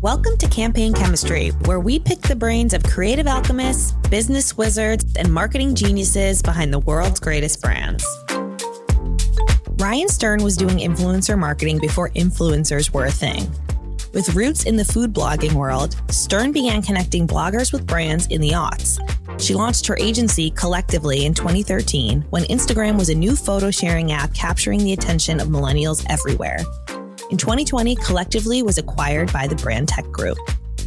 Welcome to Campaign Chemistry, where we pick the brains of creative alchemists, business wizards, and marketing geniuses behind the world's greatest brands. Ryan Stern was doing influencer marketing before influencers were a thing. With roots in the food blogging world, Stern began connecting bloggers with brands in the aughts. She launched her agency Collectively in 2013, when Instagram was a new photo sharing app capturing the attention of millennials everywhere. In 2020, Collectively was acquired by the Brand Tech Group.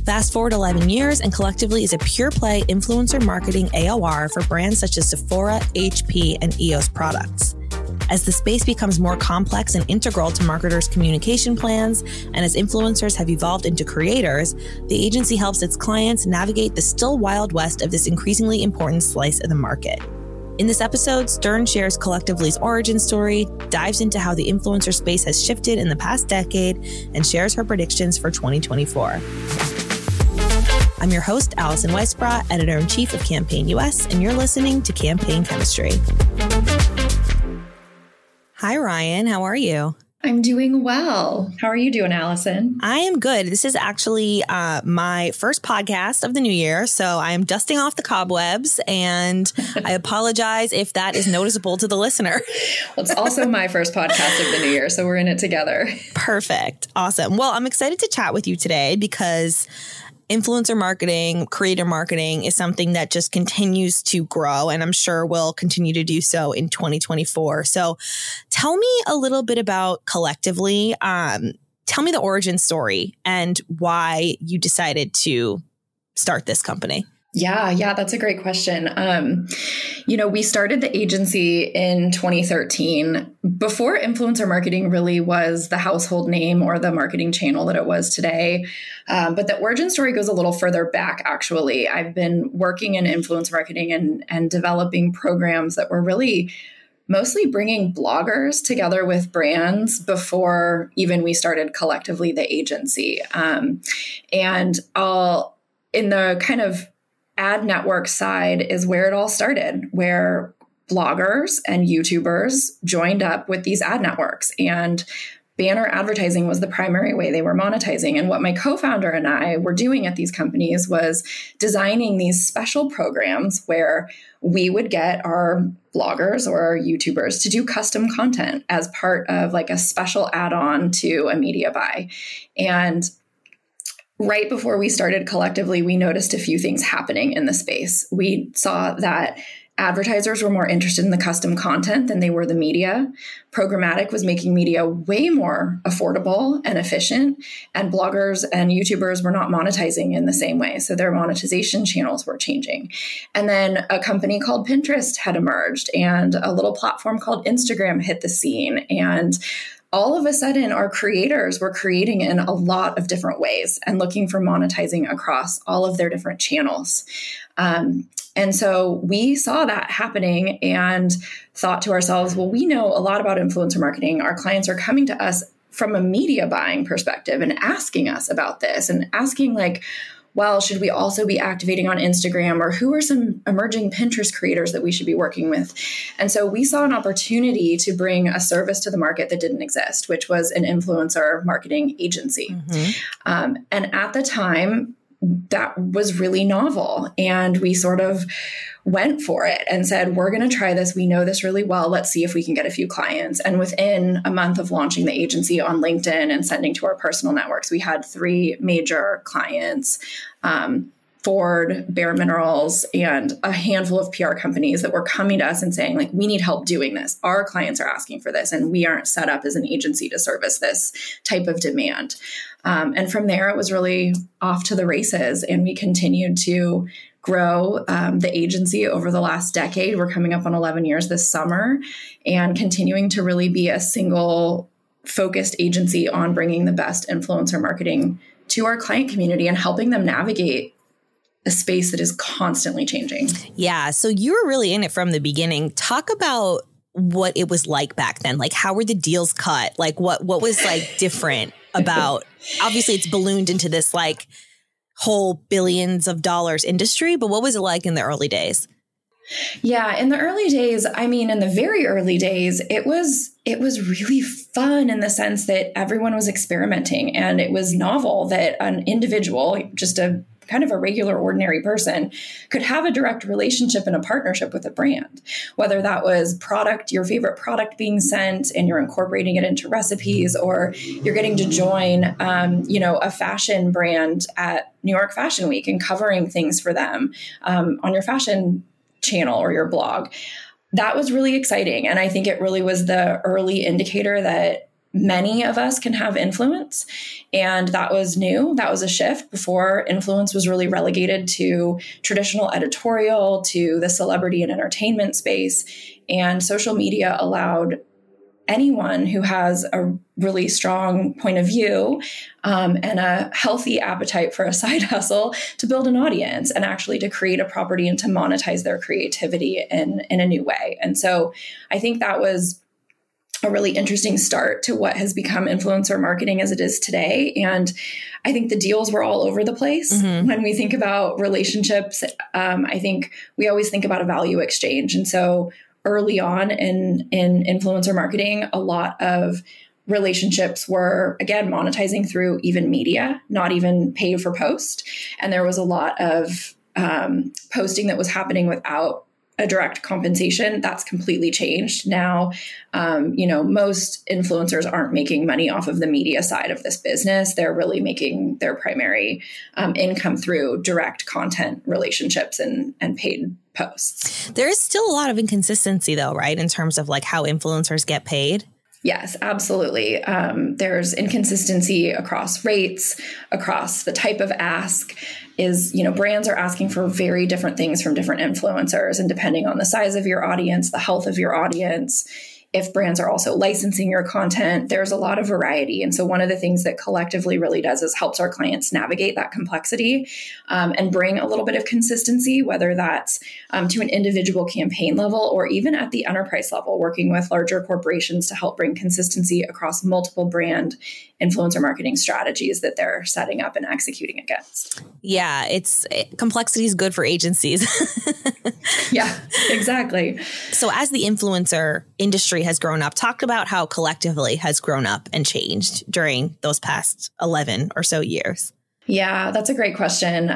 Fast forward 11 years and Collectively is a pure play influencer marketing AOR for brands such as Sephora, HP, and EOS Products. As the space becomes more complex and integral to marketers' communication plans, and as influencers have evolved into creators, the agency helps its clients navigate the still wild west of this increasingly important slice of the market. In this episode, Stern shares Collectively's origin story, dives into how the influencer space has shifted in the past decade, and shares her predictions for 2024. I'm your host, Allison Weisbrot, Editor-in-Chief of Campaign US, and you're listening to Campaign Chemistry. Hi, Ryan. How are you? I'm doing well. How are you doing, Allison? I am good. This is actually my first podcast of the new year, so I am dusting off the cobwebs, and I apologize if that is noticeable to the listener. Well, it's also my first podcast of the new year, so we're in it together. Perfect. Awesome. Well, I'm excited to chat with you today because influencer marketing, creator marketing is something that just continues to grow, and I'm sure will continue to do so in 2024. So tell me a little bit about Collectively. Tell me the origin story and why you decided to start this company. Yeah, that's a great question. We started the agency in 2013 before influencer marketing really was the household name or the marketing channel that it was today. But the origin story goes a little further back, actually. I've been working in influencer marketing and developing programs that were really mostly bringing bloggers together with brands before even we started Collectively the agency. In the kind of ad network side is where it all started, where bloggers and YouTubers joined up with these ad networks, and banner advertising was the primary way they were monetizing. And what my co-founder and I were doing at these companies was designing these special programs where we would get our bloggers or our YouTubers to do custom content as part of like a special add-on to a media buy. And right before we started Collectively, we noticed a few things happening in the space. We saw that advertisers were more interested in the custom content than they were the media. Programmatic was making media way more affordable and efficient, and bloggers and YouTubers were not monetizing in the same way. So their monetization channels were changing. And then a company called Pinterest had emerged, and a little platform called Instagram hit the scene. And all of a sudden, our creators were creating in a lot of different ways and looking for monetizing across all of their different channels. And so we saw that happening and thought to ourselves, well, we know a lot about influencer marketing. Our clients are coming to us from a media buying perspective and asking us about this and asking like, well, should we also be activating on Instagram, or who are some emerging Pinterest creators that we should be working with? And so we saw an opportunity to bring a service to the market that didn't exist, which was an influencer marketing agency. Mm-hmm. And at the time, that was really novel. And we sort of went for it and said, we're going to try this. We know this really well. Let's see if we can get a few clients. And within a month of launching the agency on LinkedIn and sending to our personal networks, we had 3 major clients, Ford, Bare Minerals, and a handful of PR companies that were coming to us and saying, like, we need help doing this. Our clients are asking for this, and we aren't set up as an agency to service this type of demand. And from there, it was really off to the races, and we continued to grow the agency over the last decade. We're coming up on 11 years this summer and continuing to really be a single focused agency on bringing the best influencer marketing to our client community and helping them navigate a space that is constantly changing. Yeah. So you were really in it from the beginning. Talk about what it was like back then. Like, how were the deals cut? Like, what was like different about, obviously it's ballooned into this like whole billions of dollars industry, but what was it like in the early days? Yeah. In the early days, I mean, in the very early days, it was really fun in the sense that everyone was experimenting, and it was novel that an individual, just a kind of a regular, ordinary person, could have a direct relationship and a partnership with a brand, whether that was product, your favorite product being sent and you're incorporating it into recipes, or you're getting to join, a fashion brand at New York Fashion Week and covering things for them on your fashion channel or your blog. That was really exciting. And I think it really was the early indicator that many of us can have influence. And that was new. That was a shift. Before, influence was really relegated to traditional editorial, to the celebrity and entertainment space. And social media allowed anyone who has a really strong point of view and a healthy appetite for a side hustle to build an audience and actually to create a property and to monetize their creativity in a new way. And so I think that was a really interesting start to what has become influencer marketing as it is today. And I think the deals were all over the place. Mm-hmm. When we think about relationships, I think we always think about a value exchange. And so early on in influencer marketing, a lot of relationships were, again, monetizing through even media, not even pay for post. And there was a lot of posting that was happening without a direct compensation. That's completely changed now. Most influencers aren't making money off of the media side of this business. They're really making their primary income through direct content relationships and paid posts. There is still a lot of inconsistency, though, right, in terms of like how influencers get paid. Yes, absolutely. There's inconsistency across rates, across the type of ask. Brands are asking for very different things from different influencers, and depending on the size of your audience, the health of your audience, if brands are also licensing your content, there's a lot of variety. And so one of the things that Collectively really does is helps our clients navigate that complexity and bring a little bit of consistency, whether that's to an individual campaign level or even at the enterprise level, working with larger corporations to help bring consistency across multiple brand influencer marketing strategies that they're setting up and executing against. Yeah, complexity is good for agencies. Yeah, exactly. So as the influencer industry has grown up, talk about how Collectively has grown up and changed during those past 11 or so years. Yeah, that's a great question.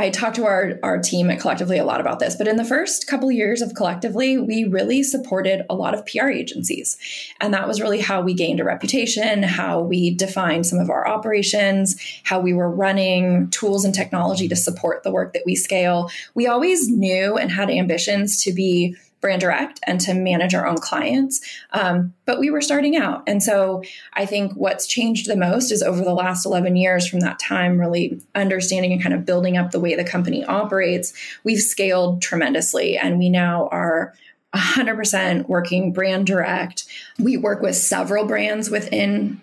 I talked to our team at Collectively a lot about this, but in the first couple of years of Collectively, we really supported a lot of PR agencies. And that was really how we gained a reputation, how we defined some of our operations, how we were running tools and technology to support the work that we scale. We always knew and had ambitions to be brand direct and to manage our own clients. But we were starting out. And so I think what's changed the most is over the last 11 years from that time, really understanding and kind of building up the way the company operates, we've scaled tremendously. And we now are 100% working brand direct. We work with several brands within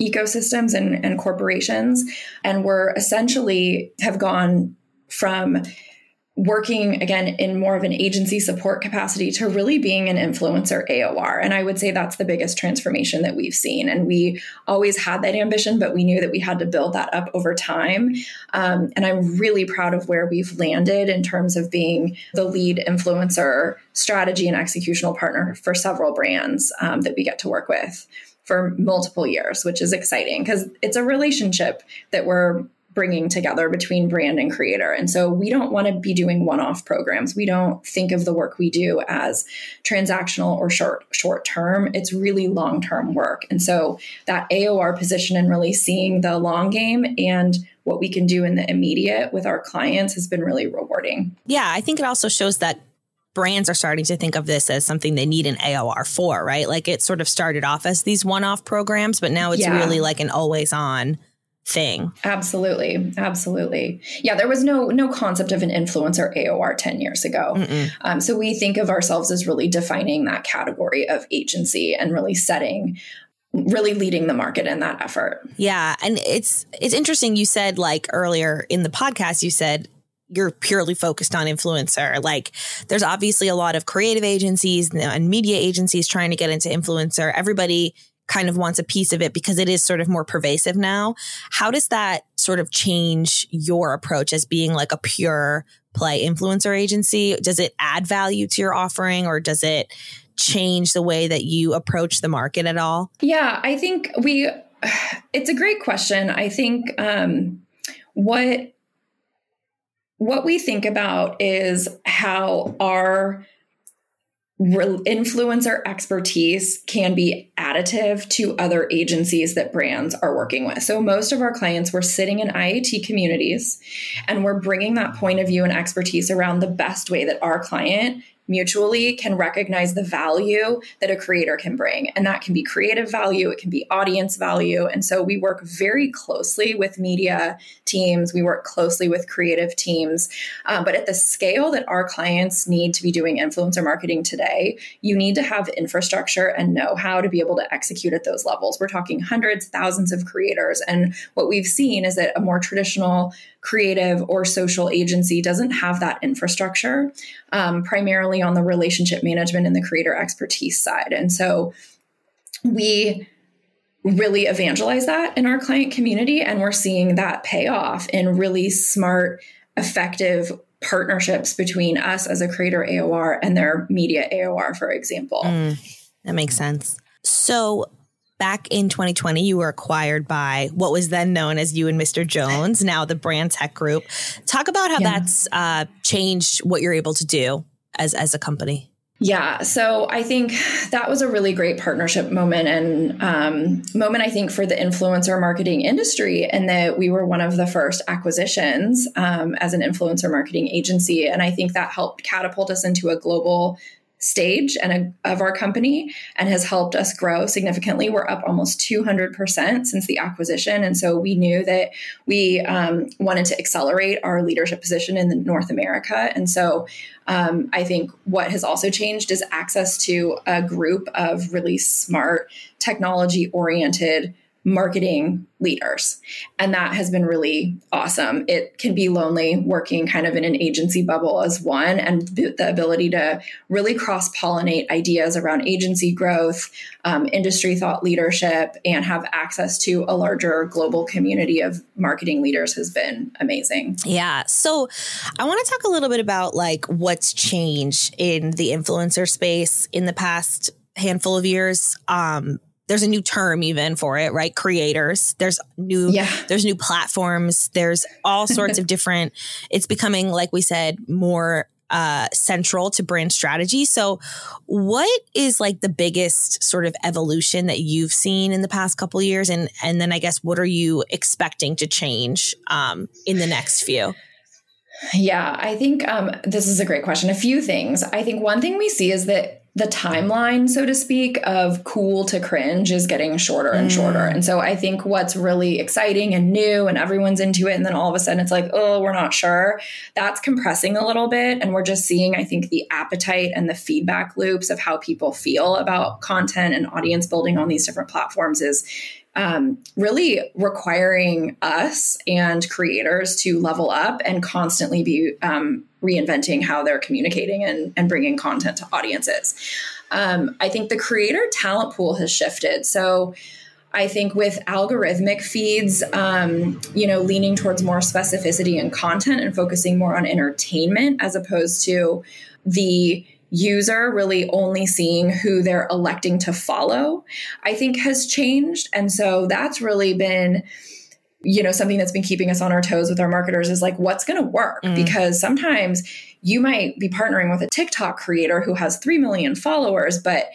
ecosystems and corporations. And we're essentially have gone from working again in more of an agency support capacity to really being an influencer AOR. And I would say that's the biggest transformation that we've seen. And we always had that ambition, but we knew that we had to build that up over time. And I'm really proud of where we've landed in terms of being the lead influencer strategy and executional partner for several brands that we get to work with for multiple years, which is exciting because it's a relationship that we're bringing together between brand and creator. And so we don't want to be doing one-off programs. We don't think of the work we do as transactional or short term. It's really long-term work. And so that AOR position and really seeing the long game and what we can do in the immediate with our clients has been really rewarding. Yeah, I think it also shows that brands are starting to think of this as something they need an AOR for, right? Like it sort of started off as these one-off programs, but now it's really like an always-on thing. Absolutely. Absolutely. Yeah. There was no concept of an influencer AOR 10 years ago. So we think of ourselves as really defining that category of agency and really leading the market in that effort. Yeah. And it's interesting. You said like earlier in the podcast, you said you're purely focused on influencer. Like there's obviously a lot of creative agencies and media agencies trying to get into influencer. Everybody kind of wants a piece of it because it is sort of more pervasive now. How does that sort of change your approach as being like a pure play influencer agency? Does it add value to your offering, or does it change the way that you approach the market at all? Yeah, I think it's a great question. I think what we think about is how our influencer expertise can be additive to other agencies that brands are working with. So most of our clients, we're sitting in IAT communities and we're bringing that point of view and expertise around the best way that our client mutually can recognize the value that a creator can bring. And that can be creative value. It can be audience value. And so we work very closely with media teams. We work closely with creative teams. But at the scale that our clients need to be doing influencer marketing today, you need to have infrastructure and know-how to be able to execute at those levels. We're talking hundreds, thousands of creators. And what we've seen is that a more traditional creative or social agency doesn't have that infrastructure, primarily on the relationship management and the creator expertise side. And so we really evangelize that in our client community, and we're seeing that pay off in really smart, effective partnerships between us as a creator AOR and their media AOR, for example. That makes sense. So back in 2020, you were acquired by what was then known as You and Mr. Jones, now the Brand Tech Group. Talk about how that's changed what you're able to do as a company. Yeah. So I think that was a really great partnership moment and moment, I think, for the influencer marketing industry, and that we were one of the first acquisitions as an influencer marketing agency. And I think that helped catapult us into a global stage and of our company, and has helped us grow significantly. We're up almost 200% since the acquisition. And so we knew that we wanted to accelerate our leadership position in North America. And so I think what has also changed is access to a group of really smart, technology-oriented marketing leaders. And that has been really awesome. It can be lonely working kind of in an agency bubble as one, and the ability to really cross-pollinate ideas around agency growth, industry thought leadership, and have access to a larger global community of marketing leaders has been amazing. Yeah. So I want to talk a little bit about like what's changed in the influencer space in the past handful of years. There's a new term even for it, right? Creators. There's new platforms. There's all sorts of different, it's becoming, like we said, more central to brand strategy. So what is like the biggest sort of evolution that you've seen in the past couple of years? And then I guess, what are you expecting to change in the next few? Yeah, I think this is a great question. A few things. I think one thing we see is that the timeline, so to speak, of cool to cringe is getting shorter and shorter. And so I think what's really exciting and new, and everyone's into it, and then all of a sudden it's like, oh, we're not sure. That's compressing a little bit. And we're just seeing, I think, the appetite and the feedback loops of how people feel about content and audience building on these different platforms is really requiring us and creators to level up and constantly be reinventing how they're communicating and bringing content to audiences. I think the creator talent pool has shifted. So I think with algorithmic feeds, leaning towards more specificity in content and focusing more on entertainment, as opposed to the user really only seeing who they're electing to follow, I think has changed. And so that's really been, something that's been keeping us on our toes with our marketers is like, what's going to work? Because sometimes you might be partnering with a TikTok creator who has 3 million followers, but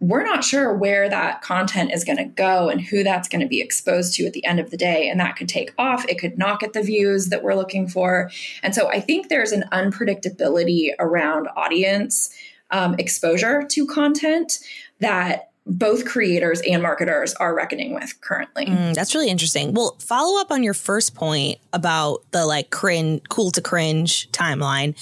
we're not sure where that content is going to go and who that's going to be exposed to at the end of the day. And that could take off. It could not get the views that we're looking for. And so I think there's an unpredictability around audience exposure to content that both creators and marketers are reckoning with currently. That's really interesting. Well, follow up on your first point about the like cool to cringe timeline.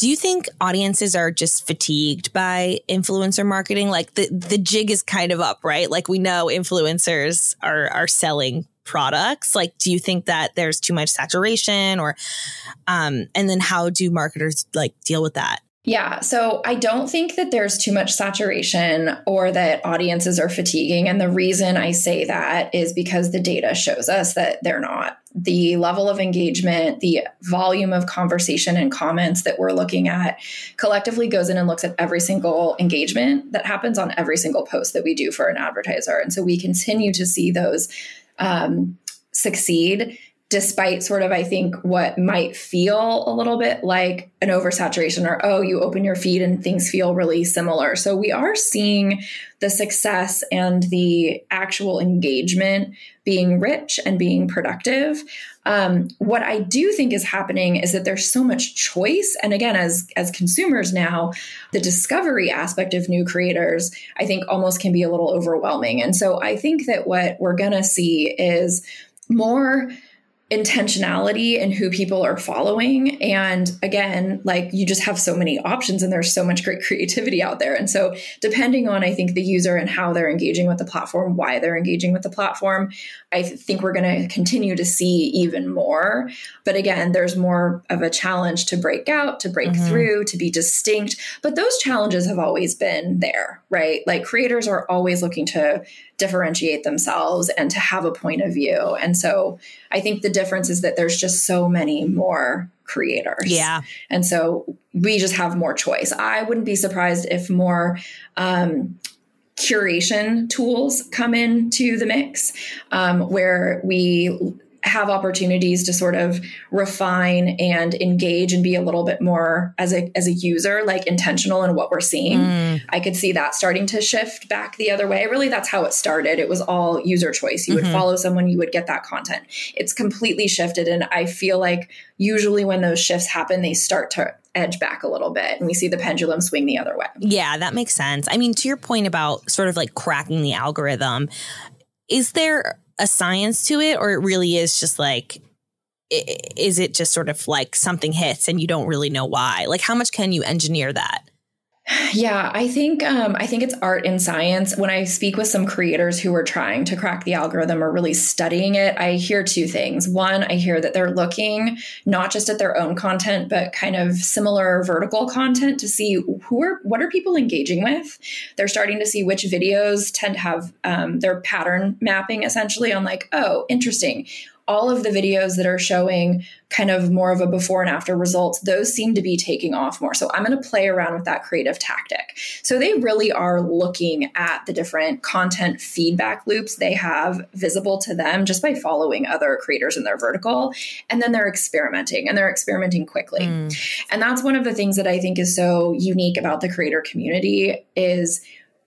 Do you think audiences are just fatigued by influencer marketing? Like the jig is kind of up, right? Like we know influencers are selling products. Like, do you think that there's too much saturation, or and then how do marketers like deal with that? Yeah. So I don't think that there's too much saturation or that audiences are fatiguing. And the reason I say that is because the data shows us that they're not. The level of engagement, the volume of conversation and comments that we're looking at collectively goes in and looks at every single engagement that happens on every single post that we do for an advertiser. And so we continue to see those succeed despite sort of, I think, what might feel a little bit like an oversaturation or, oh, you open your feed and things feel really similar. So we are seeing the success and the actual engagement being rich and being productive. What I do think is happening is that there's so much choice. And again, as consumers now, the discovery aspect of new creators, I think almost can be a little overwhelming. And so I think that what we're going to see is more intentionality and in who people are following. And again, like you just have so many options and there's so much great creativity out there. And so depending on, I think, the user and how they're engaging with the platform, why they're engaging with the platform, I think we're going to continue to see even more. But again, there's more of a challenge to break out, to break through, to be distinct. But those challenges have always been there, right? Like creators are always looking to differentiate themselves and to have a point of view. And so I think the difference is that there's just so many more creators. Yeah. And so we just have more choice. I wouldn't be surprised if more curation tools come into the mix where we have opportunities to sort of refine and engage and be a little bit more as a user, like intentional in what we're seeing. I could see that starting to shift back the other way. Really, that's how it started. It was all user choice. You would follow someone, you would get that content. It's completely shifted. And I feel like usually when those shifts happen, they start to edge back a little bit and we see the pendulum swing the other way. Yeah, that makes sense. I mean, to your point about sort of like cracking the algorithm, is there a science to it, or it really is just like, is it just sort of like something hits and you don't really know why? Like, how much can you engineer that? Yeah, I think it's art and science. When I speak with some creators who are trying to crack the algorithm or really studying it, I hear two things. One, I hear that they're looking not just at their own content, but kind of similar vertical content to see what are people engaging with. They're starting to see which videos tend to have their pattern mapping essentially on like, oh, interesting. All of the videos that are showing kind of more of a before and after results, those seem to be taking off more. So I'm going to play around with that creative tactic. So they really are looking at the different content feedback loops they have visible to them just by following other creators in their vertical. And then they're experimenting, and they're experimenting quickly. And that's one of the things that I think is so unique about the creator community is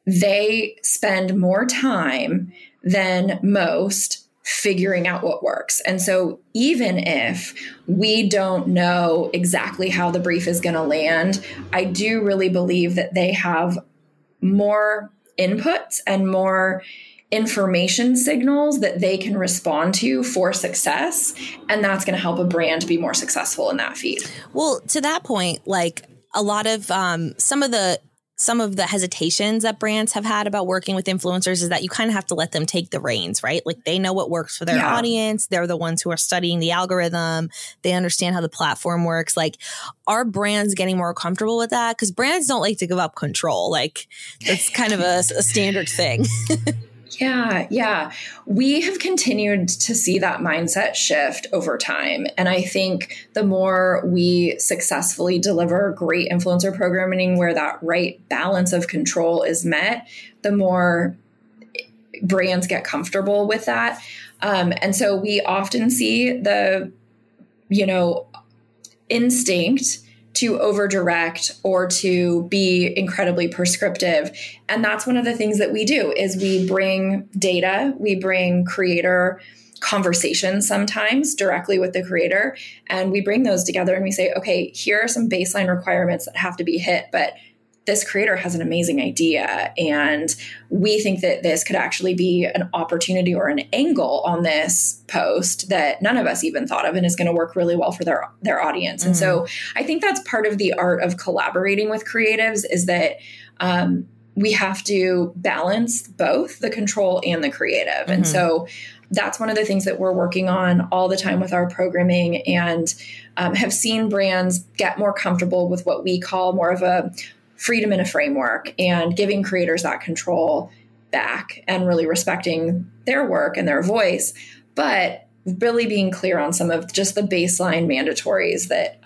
they spend more time than most figuring out what works. And so even if we don't know exactly how the brief is going to land, I do really believe that they have more inputs and more information signals that they can respond to for success. And that's going to help a brand be more successful in that feed. Well, to that point, like a lot of some of the hesitations that brands have had about working with influencers is that you kind of have to let them take the reins, right? Like they know what works for their audience. They're the ones who are studying the algorithm. They understand how the platform works. Like, are brands getting more comfortable with that? Because brands don't like to give up control. Like that's kind of a standard thing. Yeah. We have continued to see that mindset shift over time. And I think the more we successfully deliver great influencer programming where that right balance of control is met, the more brands get comfortable with that. And so we often see the, instinct to over-direct or to be incredibly prescriptive. And that's one of the things that we do is we bring data, we bring creator conversations sometimes directly with the creator, and we bring those together and we say, okay, here are some baseline requirements that have to be hit, but this creator has an amazing idea. And we think that this could actually be an opportunity or an angle on this post that none of us even thought of and is going to work really well for their audience. And so I think that's part of the art of collaborating with creatives is that we have to balance both the control and the creative. And so that's one of the things that we're working on all the time with our programming, and have seen brands get more comfortable with what we call more of a freedom in a framework and giving creators that control back and really respecting their work and their voice, but really being clear on some of just the baseline mandatories that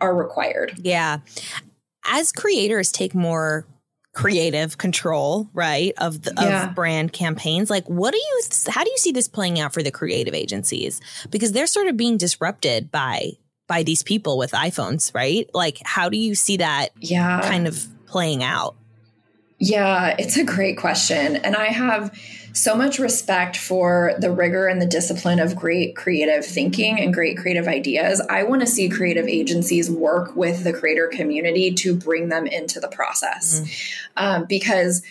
are required. Yeah. As creators take more creative control, right, of brand campaigns, like how do you see this playing out for the creative agencies? Because they're sort of being disrupted by these people with iPhones, right? Like, how do you see that kind of playing out? Yeah, it's a great question. And I have so much respect for the rigor and the discipline of great creative thinking and great creative ideas. I want to see creative agencies work with the creator community to bring them into the process. Because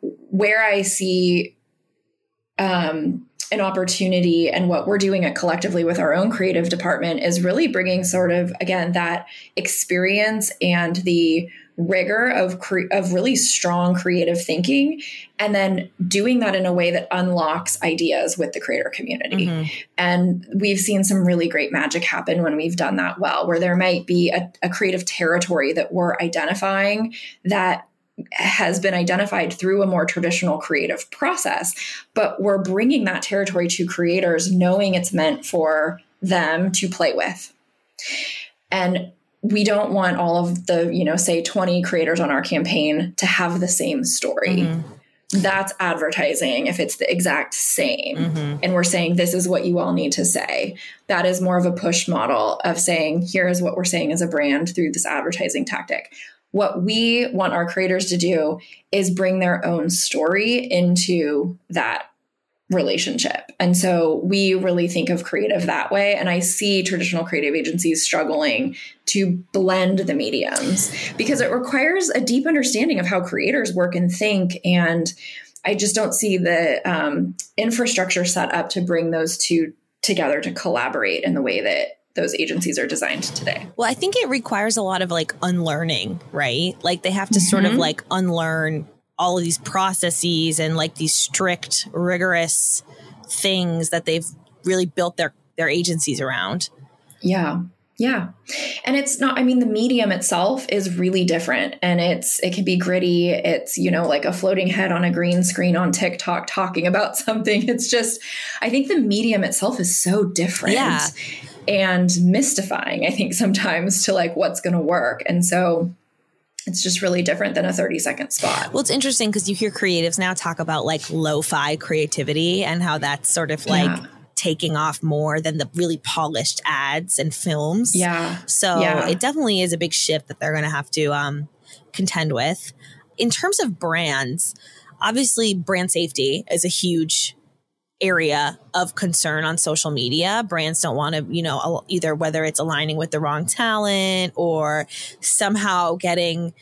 where I see an opportunity and what we're doing at Collectively with our own creative department is really bringing sort of, again, that experience and the rigor of really strong creative thinking, and then doing that in a way that unlocks ideas with the creator community. Mm-hmm. And we've seen some really great magic happen when we've done that well, where there might be a creative territory that we're identifying that has been identified through a more traditional creative process, but we're bringing that territory to creators knowing it's meant for them to play with. And we don't want all of the, say 20 creators on our campaign to have the same story. Mm-hmm. That's advertising if it's the exact same. Mm-hmm. And we're saying, this is what you all need to say. That is more of a push model of saying, here is what we're saying as a brand through this advertising tactic. What we want our creators to do is bring their own story into that relationship. And so we really think of creative that way. And I see traditional creative agencies struggling to blend the mediums because it requires a deep understanding of how creators work and think. And I just don't see the infrastructure set up to bring those two together to collaborate in the way that those agencies are designed today. Well, I think it requires a lot of unlearning, right? Like they have to sort of unlearn all of these processes and these strict, rigorous things that they've really built their agencies around. Yeah. Yeah. And it's not, the medium itself is really different, and it can be gritty. It's, like a floating head on a green screen on TikTok talking about something. It's just, I think the medium itself is so different. Yeah. And mystifying, I think, sometimes to what's going to work. And so it's just really different than a 30-second spot. Well, it's interesting because you hear creatives now talk about lo-fi creativity and how that's sort of taking off more than the really polished ads and films. Yeah. So it definitely is a big shift that they're going to have to contend with. In terms of brands, obviously brand safety is a huge area of concern on social media. Brands don't want to, either whether it's aligning with the wrong talent or somehow getting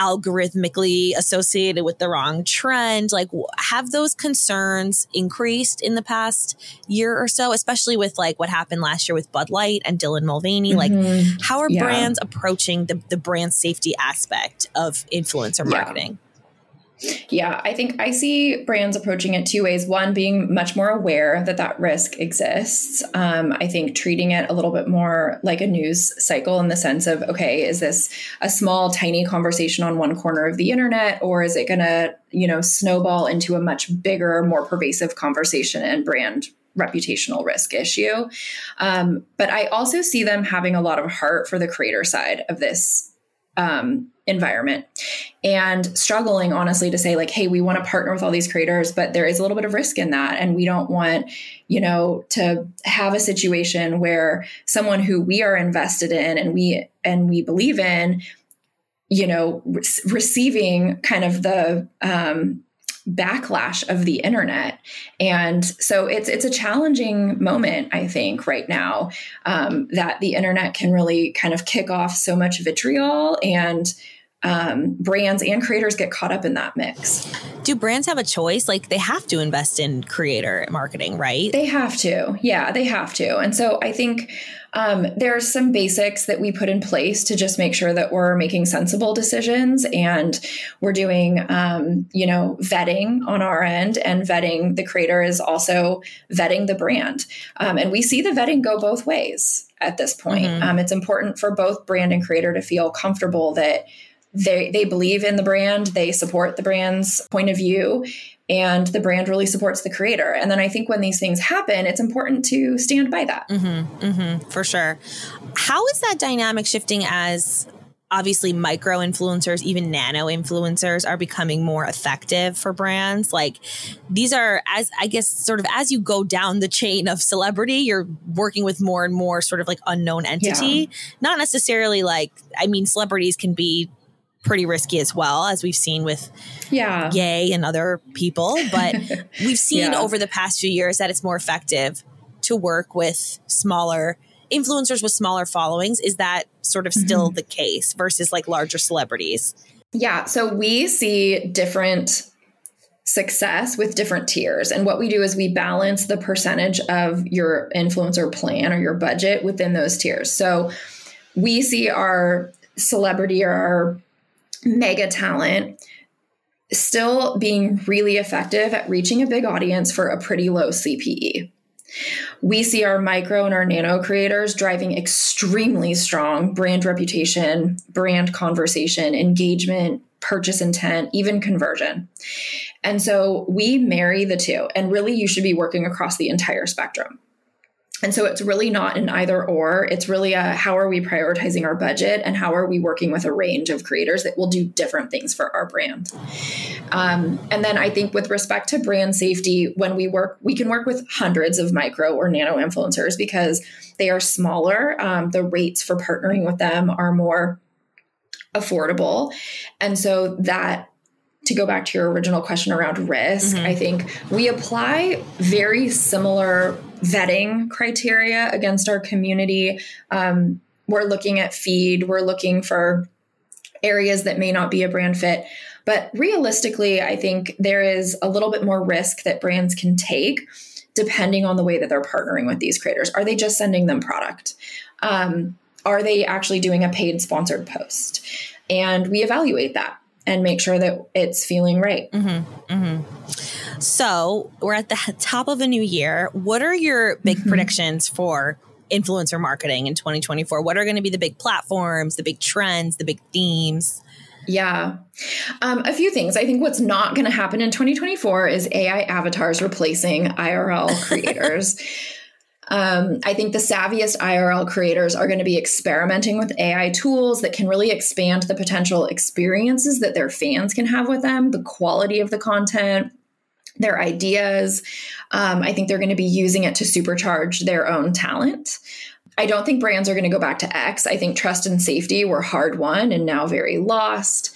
algorithmically associated with the wrong trend. Have those concerns increased in the past year or so, especially with what happened last year with Bud Light and Dylan Mulvaney? Mm-hmm. How are brands approaching the brand safety aspect of influencer marketing? Yeah, I think I see brands approaching it two ways. One, being much more aware that risk exists. I think treating it a little bit more like a news cycle in the sense of, okay, is this a small, tiny conversation on one corner of the internet, or is it going to, snowball into a much bigger, more pervasive conversation and brand reputational risk issue? But I also see them having a lot of heart for the creator side of this environment, and struggling honestly to say hey, we want to partner with all these creators, but there is a little bit of risk in that. And we don't want, to have a situation where someone who we are invested in and we believe in, receiving kind of the, backlash of the internet. And so it's a challenging moment, I think, right now, that the internet can really kind of kick off so much vitriol and brands and creators get caught up in that mix. Do brands have a choice? Like, they have to invest in creator marketing, right? They have to. Yeah, they have to. And so I think there are some basics that we put in place to just make sure that we're making sensible decisions, and we're doing, vetting on our end, and vetting the creator is also vetting the brand. And we see the vetting go both ways at this point. Mm-hmm. It's important for both brand and creator to feel comfortable that they believe in the brand, they support the brand's point of view, and the brand really supports the creator. And then I think when these things happen, it's important to stand by that. Mm-hmm, mm-hmm, for sure. How is that dynamic shifting as obviously micro influencers, even nano influencers, are becoming more effective for brands? Like, these are, as I guess, sort of as you go down the chain of celebrity, you're working with more and more sort of like unknown entity. Yeah. Not necessarily like, I mean, celebrities can be pretty risky as well, as we've seen with Ye and other people. But we've seen over the past few years that it's more effective to work with smaller influencers with smaller followings. Is that sort of still the case versus like larger celebrities? Yeah. So we see different success with different tiers. And what we do is we balance the percentage of your influencer plan or your budget within those tiers. So we see our celebrity or our mega talent still being really effective at reaching a big audience for a pretty low CPE. We see our micro and our nano creators driving extremely strong brand reputation, brand conversation, engagement, purchase intent, even conversion. And so we marry the two, and really you should be working across the entire spectrum. And so it's really not an either or. It's really a how are we prioritizing our budget, and how are we working with a range of creators that will do different things for our brand. And then I think with respect to brand safety, when we work, we can work with hundreds of micro or nano influencers because they are smaller. The rates for partnering with them are more affordable. And so that, to go back to your original question around risk, I think we apply very similar vetting criteria against our community. We're looking at feed. We're looking for areas that may not be a brand fit. But realistically, I think there is a little bit more risk that brands can take depending on the way that they're partnering with these creators. Are they just sending them product? Are they actually doing a paid sponsored post? And we evaluate that and make sure that it's feeling right. Mm-hmm, mm-hmm. So we're at the top of a new year. What are your big predictions for influencer marketing in 2024? What are going to be the big platforms, the big trends, the big themes? Yeah. A few things. I think what's not going to happen in 2024 is AI avatars replacing IRL creators. I think the savviest IRL creators are going to be experimenting with AI tools that can really expand the potential experiences that their fans can have with them, the quality of the content, their ideas. I think they're going to be using it to supercharge their own talent. I don't think brands are going to go back to X. I think trust and safety were hard won and now very lost.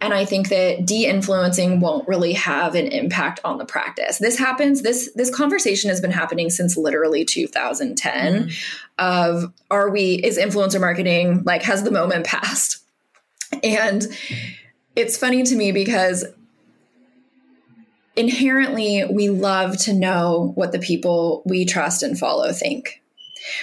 And I think that de-influencing won't really have an impact on the practice. This happens. This conversation has been happening since literally 2010 of is influencer marketing, like, has the moment passed? And it's funny to me because inherently we love to know what the people we trust and follow think.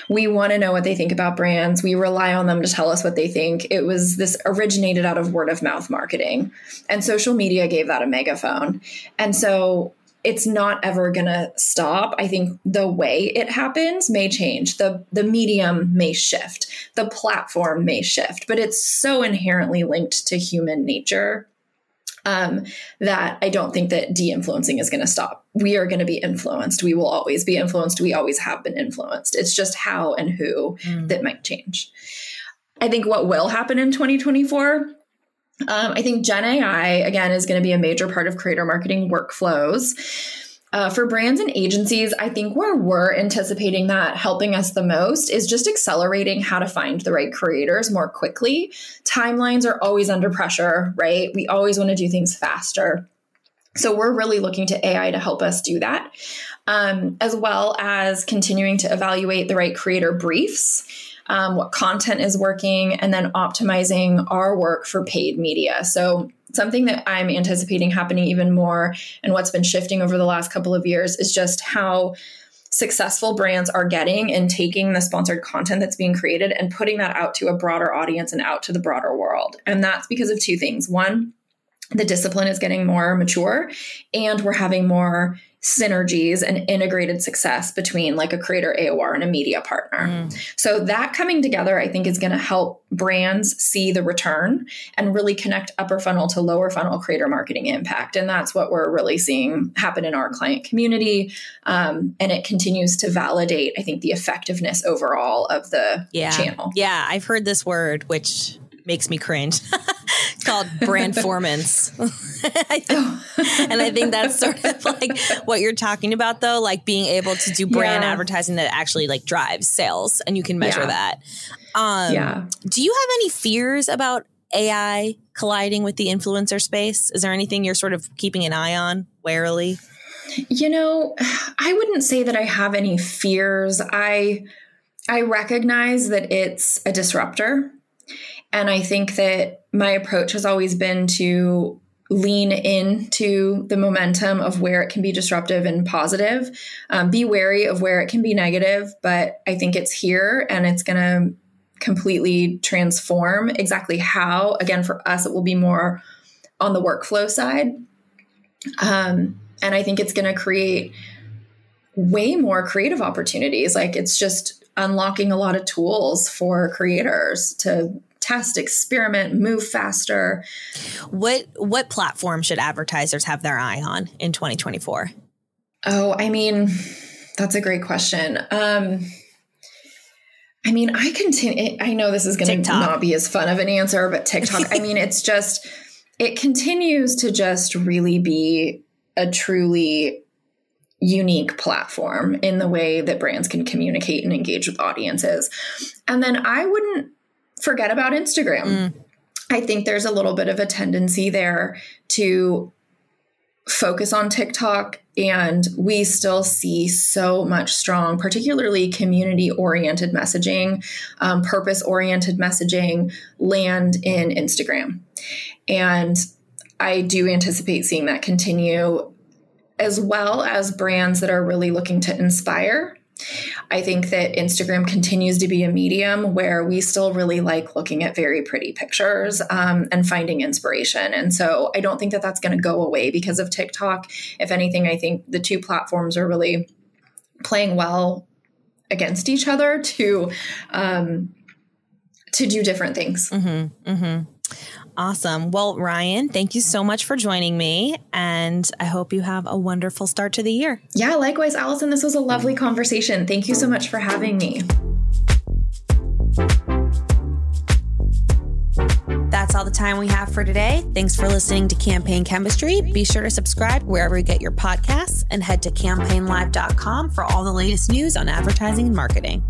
We want to know what they think about brands. We rely on them to tell us what they think. This originated out of word of mouth marketing, and social media gave that a megaphone. And so it's not ever going to stop. I think the way it happens may change. The medium may shift. The platform may shift, but it's so inherently linked to human nature that I don't think that de-influencing is going to stop. We are going to be influenced. We will always be influenced. We always have been influenced. It's just how and who that might change. I think what will happen in 2024, I think Gen AI, again, is going to be a major part of creator marketing workflows. For brands and agencies, I think where we're anticipating that helping us the most is just accelerating how to find the right creators more quickly. Timelines are always under pressure, right? We always want to do things faster. So we're really looking to AI to help us do that, as well as continuing to evaluate the right creator briefs. what content is working, and then optimizing our work for paid media. So something that I'm anticipating happening even more, and what's been shifting over the last couple of years, is just how successful brands are getting in taking the sponsored content that's being created and putting that out to a broader audience and out to the broader world. And that's because of two things. One, the discipline is getting more mature, and we're having more synergies and integrated success between like a creator AOR and a media partner. So that coming together, I think, is going to help brands see the return and really connect upper funnel to lower funnel creator marketing impact. And that's what we're really seeing happen in our client community. And it continues to validate, I think, the effectiveness overall of the channel. Yeah. I've heard this word, which makes me cringe. It's called brandformance. And I think that's sort of like what you're talking about, though, like being able to do brand advertising that actually like drives sales, and you can measure that. Do you have any fears about AI colliding with the influencer space? Is there anything you're sort of keeping an eye on warily? You know, I wouldn't say that I have any fears. I recognize that it's a disruptor. And I think that my approach has always been to lean into the momentum of where it can be disruptive and positive. Be wary of where it can be negative, but I think it's here and it's going to completely transform. Exactly how, again, for us, it will be more on the workflow side. And I think it's going to create way more creative opportunities. Like, it's just unlocking a lot of tools for creators to test, experiment, move faster. What platform should advertisers have their eye on in 2024? Oh, I mean, that's a great question. I mean, I know this is going to not be as fun of an answer, but TikTok, I mean, it's just, it continues to just really be a truly unique platform in the way that brands can communicate and engage with audiences. And then I wouldn't forget about Instagram. I think there's a little bit of a tendency there to focus on TikTok, and we still see so much strong, particularly community-oriented messaging, purpose-oriented messaging land in Instagram. And I do anticipate seeing that continue, as well as brands that are really looking to inspire. I think that Instagram continues to be a medium where we still really like looking at very pretty pictures and finding inspiration. And so I don't think that that's going to go away because of TikTok. If anything, I think the two platforms are really playing well against each other to do different things. Awesome. Well, Ryan, thank you so much for joining me, and I hope you have a wonderful start to the year. Yeah, likewise, Allison, this was a lovely conversation. Thank you so much for having me. That's all the time we have for today. Thanks for listening to Campaign Chemistry. Be sure to subscribe wherever you get your podcasts, and head to campaignlive.com for all the latest news on advertising and marketing.